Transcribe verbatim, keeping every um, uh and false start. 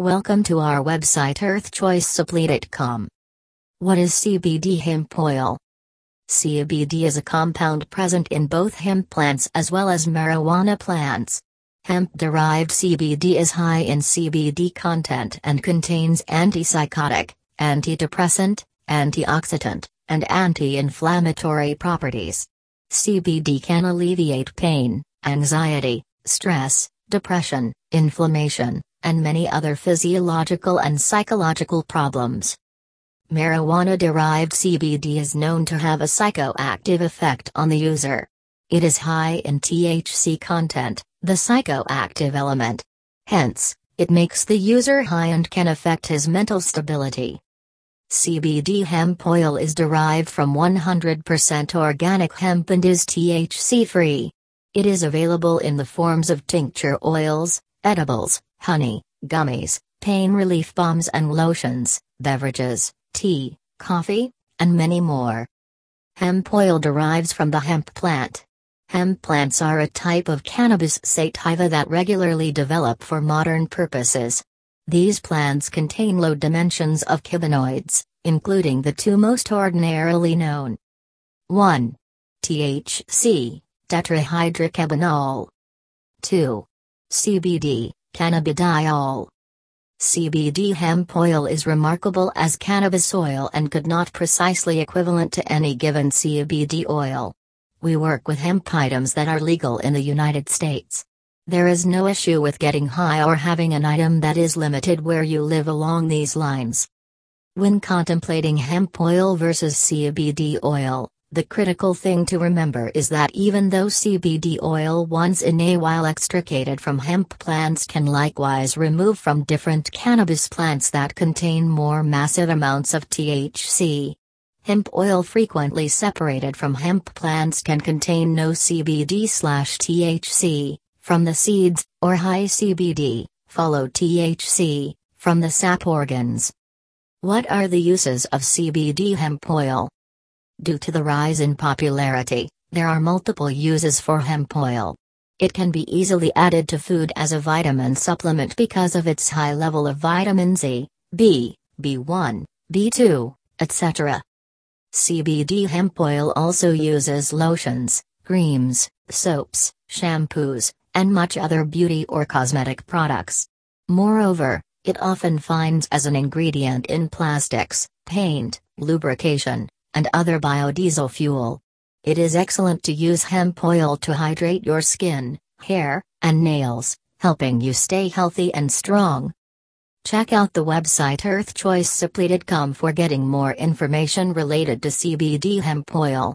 Welcome to our website earth choice supply dot com. What is C B D hemp oil? C B D is a compound present in both hemp plants as well as marijuana plants. Hemp-derived C B D is high in C B D content and contains antipsychotic, antidepressant, antioxidant, and anti-inflammatory properties. C B D can alleviate pain, anxiety, stress, depression, inflammation, and many other physiological and psychological problems. Marijuana-derived C B D is known to have a psychoactive effect on the user. It is high in T H C content, the psychoactive element. Hence, it makes the user high and can affect his mental stability. C B D hemp oil is derived from one hundred percent organic hemp and is T H C-free. It is available in the forms of tincture oils, edibles, honey, gummies, pain relief balms and lotions, beverages, tea, coffee, and many more. Hemp oil derives from the hemp plant. Hemp plants are a type of cannabis sativa that regularly develop for modern purposes. These plants contain low dimensions of cannabinoids, including the two most ordinarily known. one. T H C, tetrahydrocannabinol. two. C B D, cannabidiol. C B D hemp oil is remarkable as cannabis oil and could not precisely equivalent to any given C B D oil. We work with hemp items that are legal in the United States. There is no issue with getting high or having an item that is limited where you live along these lines. When contemplating hemp oil versus C B D oil, the critical thing to remember is that even though C B D oil once in a while extricated from hemp plants can likewise remove from different cannabis plants that contain more massive amounts of T H C. Hemp oil frequently separated from hemp plants can contain no C B D slash T H C, from the seeds, or high C B D, follow T H C, from the sap organs. What are the uses of C B D hemp oil? Due to the rise in popularity, there are multiple uses for hemp oil. It can be easily added to food as a vitamin supplement because of its high level of vitamins E, B, B one, B two, et cetera. C B D hemp oil also uses lotions, creams, soaps, shampoos, and much other beauty or cosmetic products. Moreover, it often finds as an ingredient in plastics, paint, lubrication, and other biodiesel fuel. It is excellent to use hemp oil to hydrate your skin, hair, and nails, helping you stay healthy and strong. Check out the website earth choice supply dot com for getting more information related to C B D hemp oil.